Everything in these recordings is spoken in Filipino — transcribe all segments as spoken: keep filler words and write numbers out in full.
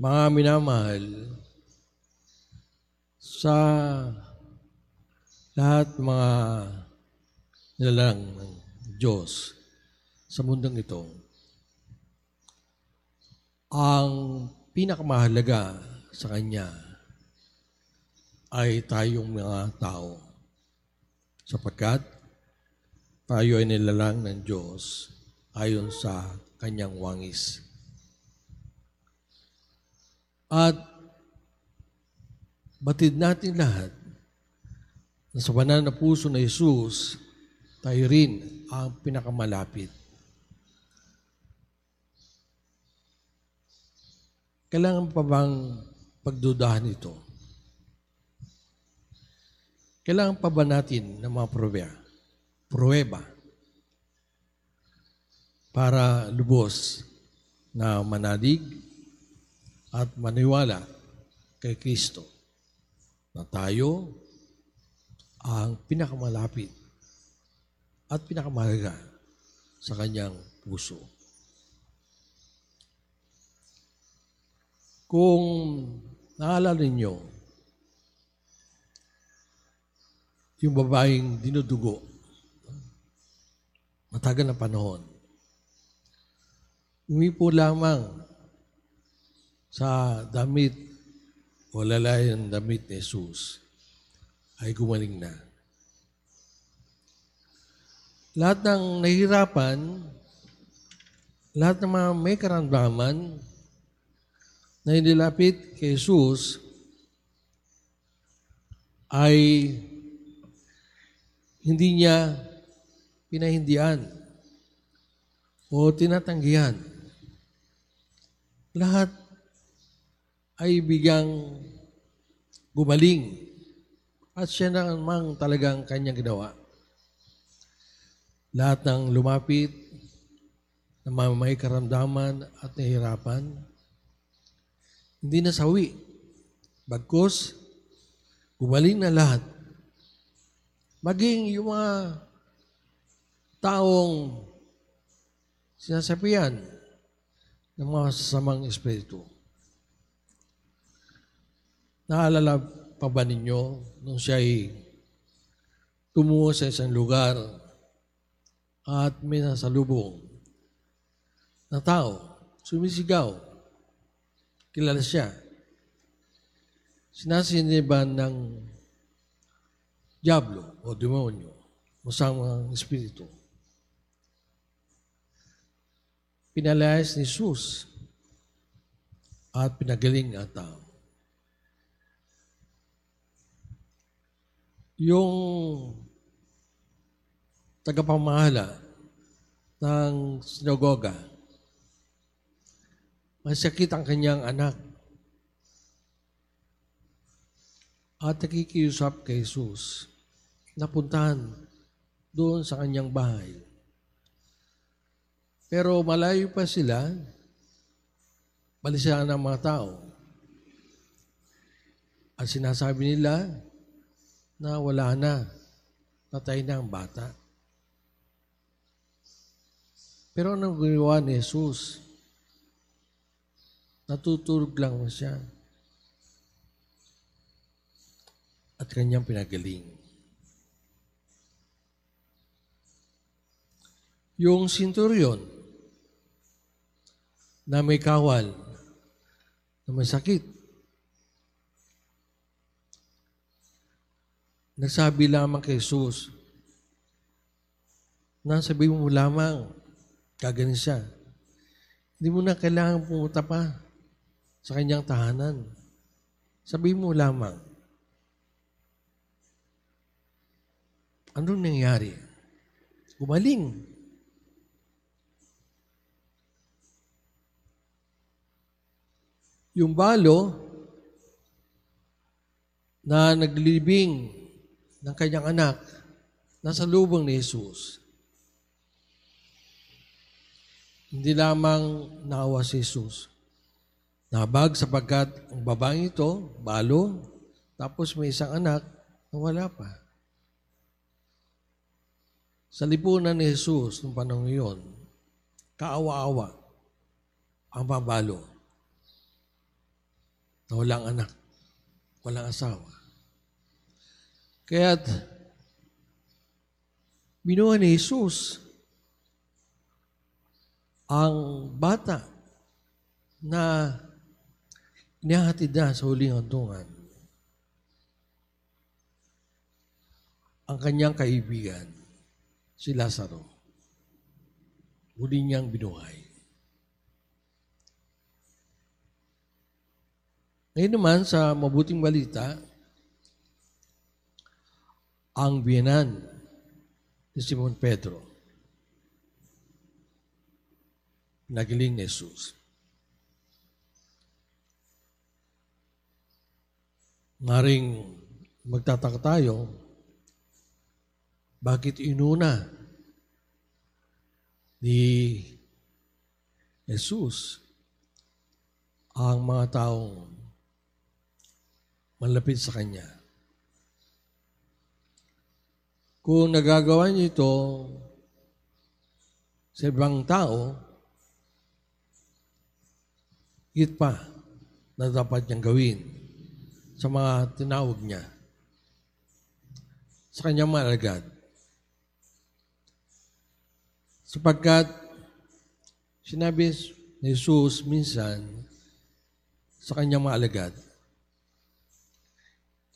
mga minamahal, sa lahat mga nilalang ng Diyos sa mundong ito, ang pinakamahalaga sa Kanya ay tayong mga tao, sapagkat tayo ay nilalang ng Diyos ayon sa Kanyang wangis. At batid natin lahat na sa banal na puso na Jesus, tayo rin ang pinakamalapit. Kailangan pa bang pagdudahan ito? Kailangan pa ba natin ng mga pruweba, pruweba para lubos na manalig at maniwala kay Kristo na tayo ang pinakamalapit at pinakamahalaga sa Kanyang puso? Kung naalala ninyo, yung babaeng dinudugo matagal na panahon, umipo lamang sa damit o lalay ng damit ni Jesus ay gumaling na. Lahat ng nahihirapan, lahat ng mga may karamdaman na inilapit kay Jesus ay hindi niya pinahindian o tinatanggihan. Lahat ay bigang gumaling at siya namang talagang Kanyang ginawa. Lahat ng lumapit na may karamdaman at nahihirapan, hindi nasawi, bagkus gumaling na lahat. Maging yung mga taong sinasapian ng mga sasamang espiritu. Naalala pa ba ninyo nung siya'y tumungo sa isang lugar at may nasalubong na tao, sumisigaw, kilala siya, sinasiniban ng diablo o demonyo, masamang espiritu. Pinalayas ni Jesus at pinagaling ang tao. Yung tagapamahala ng sinagoga, masakit ang kanyang anak at nakikiusap kay Jesus na puntahan doon sa kanyang bahay. Pero malayo pa sila, balisaan ang mga tao. At sinasabi nila, na wala na, natay na ang bata. Pero anong ginawa ni Jesus? Natutulog lang siya. At Kanyang pinagaling. Yung centurion na may kawal, na may sakit, nagsabi lamang kay Jesus, nasabi mo lamang, kagaling siya. Hindi mo na kailangan pumunta pa sa kanyang tahanan. Sabi mo lamang. Anong nangyari? Gumaling. Yung balo na naglilibing ng kanyang anak, nasa lubong ni Jesus. Hindi lamang naawa si Jesus. Nabag sapagkat ang babaeng ito, balo, tapos may isang anak na wala pa. Sa lipunan ni Jesus noong panahon yun, kaawa-awa ang mabalo. na walang anak, walang asawa. Kaya't binuha ni Jesus ang bata na inihatid na sa huling hantungan, ang kanyang kaibigan, si Lazaro, huli niyang binuhay. Ngayon naman sa mabuting balita, ang biyenan ni Simon Pedro, nagiling ni Jesus. Maring magtataka tayo, bakit inuna ni Jesus ang mga taong malapit sa Kanya? Kung nagagawa niyo ito sa ibang tao, higit pa na dapat niyang gawin sa mga tinawag niya, sa Kanyang mga alagad. Sapagkat sinabi ni Jesus minsan sa Kanyang mga alagad,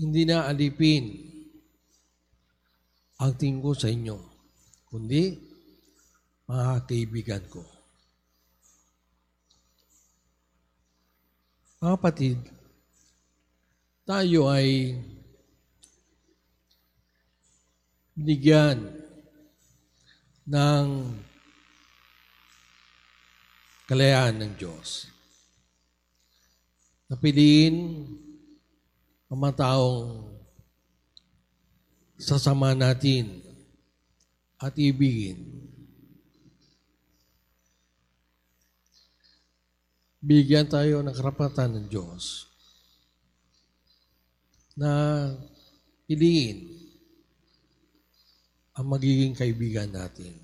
hindi na alipin ang tingin ko sa inyo, kundi mga kaibigan ko. Mga kapatid, tayo ay binigyan ng kalayaan ng Diyos. Napiliin ang mga taong sasama natin at ibigin. Bigyan tayo ng karapatan ng Diyos na piliin ang magiging kaibigan natin.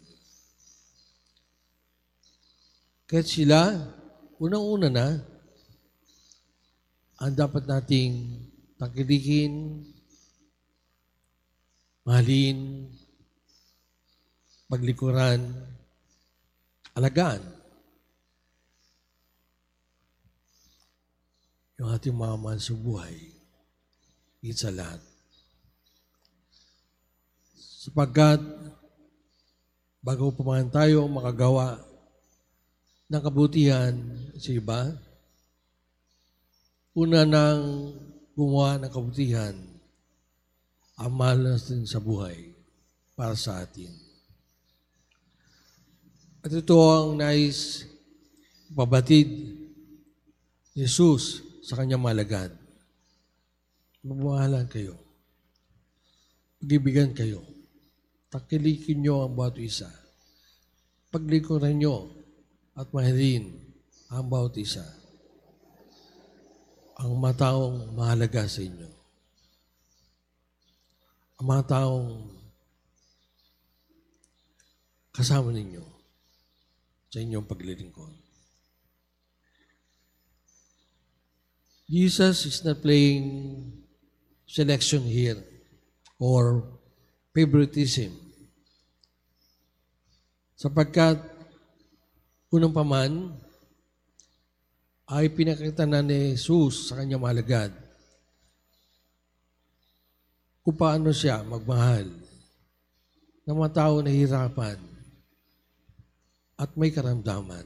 Kahit sila, unang-una na, ang dapat nating tangkilikin, mahalin, paglikuran, alagaan. Yung ating mga mahal sa buhay, higit sa lahat. Sapagkat bago pa man tayo makagawa ng kabutihan sa iba, una nang gumawa ng kabutihan ang mahal natin sa buhay para sa atin. At ito ang nais pabatid ni Jesus sa Kanyang malagad. Magmahalan kayo. Pag-ibigan kayo. Takilikin nyo ang bawat isa. Paglikuran nyo at mahalin ang bawat isa. Ang mga taong mahalaga sa inyo. Ang mga taong kasama ninyo sa inyong paglilingkod. Jesus is not playing selection here or favoritism. Sapagkat unang paman, ay pinakita na ni Jesus sa Kanyang malagad kung paano siya magmahal ng mga tao na hirapan at may karamdaman.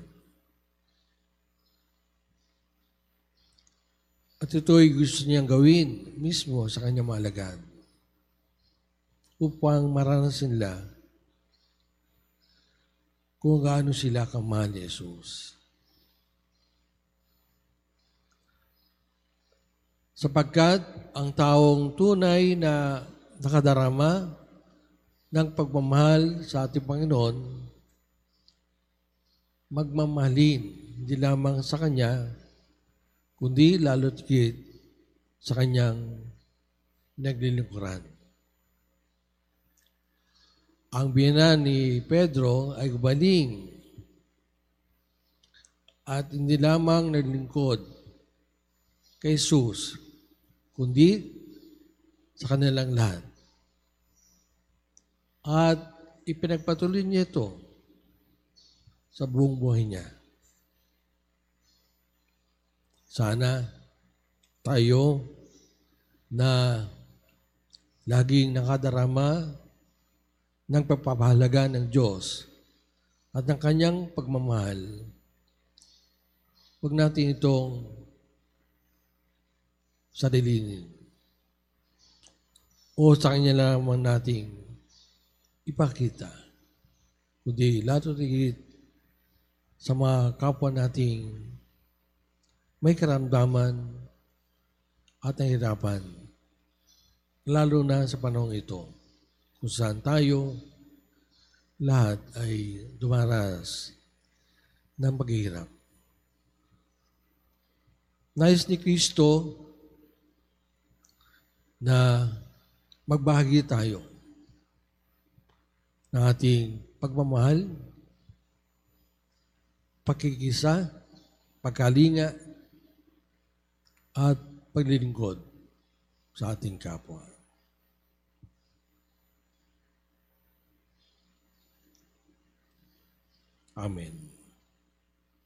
At ito'y gusto niyang gawin mismo sa Kanyang malagad upang maranasin nila kung gaano sila kamahal ni Jesus. Sapagkat ang taong tunay na nakadarama ng pagmamahal sa ating Panginoon, magmamahalin hindi lamang sa Kanya, kundi lalo't higit sa Kanyang naglilingkuran. Ang biyenan ni Pedro ay gumaling at hindi lamang naglingkod kay Jesus, kundi sa kanilang lahat. At ipinagpatuloy niya ito sa buong buhay niya. Sana tayo na laging nakadarama ng pagpapahalaga ng Diyos at ng Kanyang pagmamahal. Huwag natin itong sarilinin o sa Kanya lamang nating ipakita, kundi lahat higit sa mga kapwa nating may karamdaman at nahihirapan, lalo na sa panahong ito kung saan tayo lahat ay dumaras ng paghihirap. Nais ni Kristo na magbahagi tayo ng ating pagmamahal, pakikisa, pagkalinga, at paglilingkod sa ating kapwa. Amen.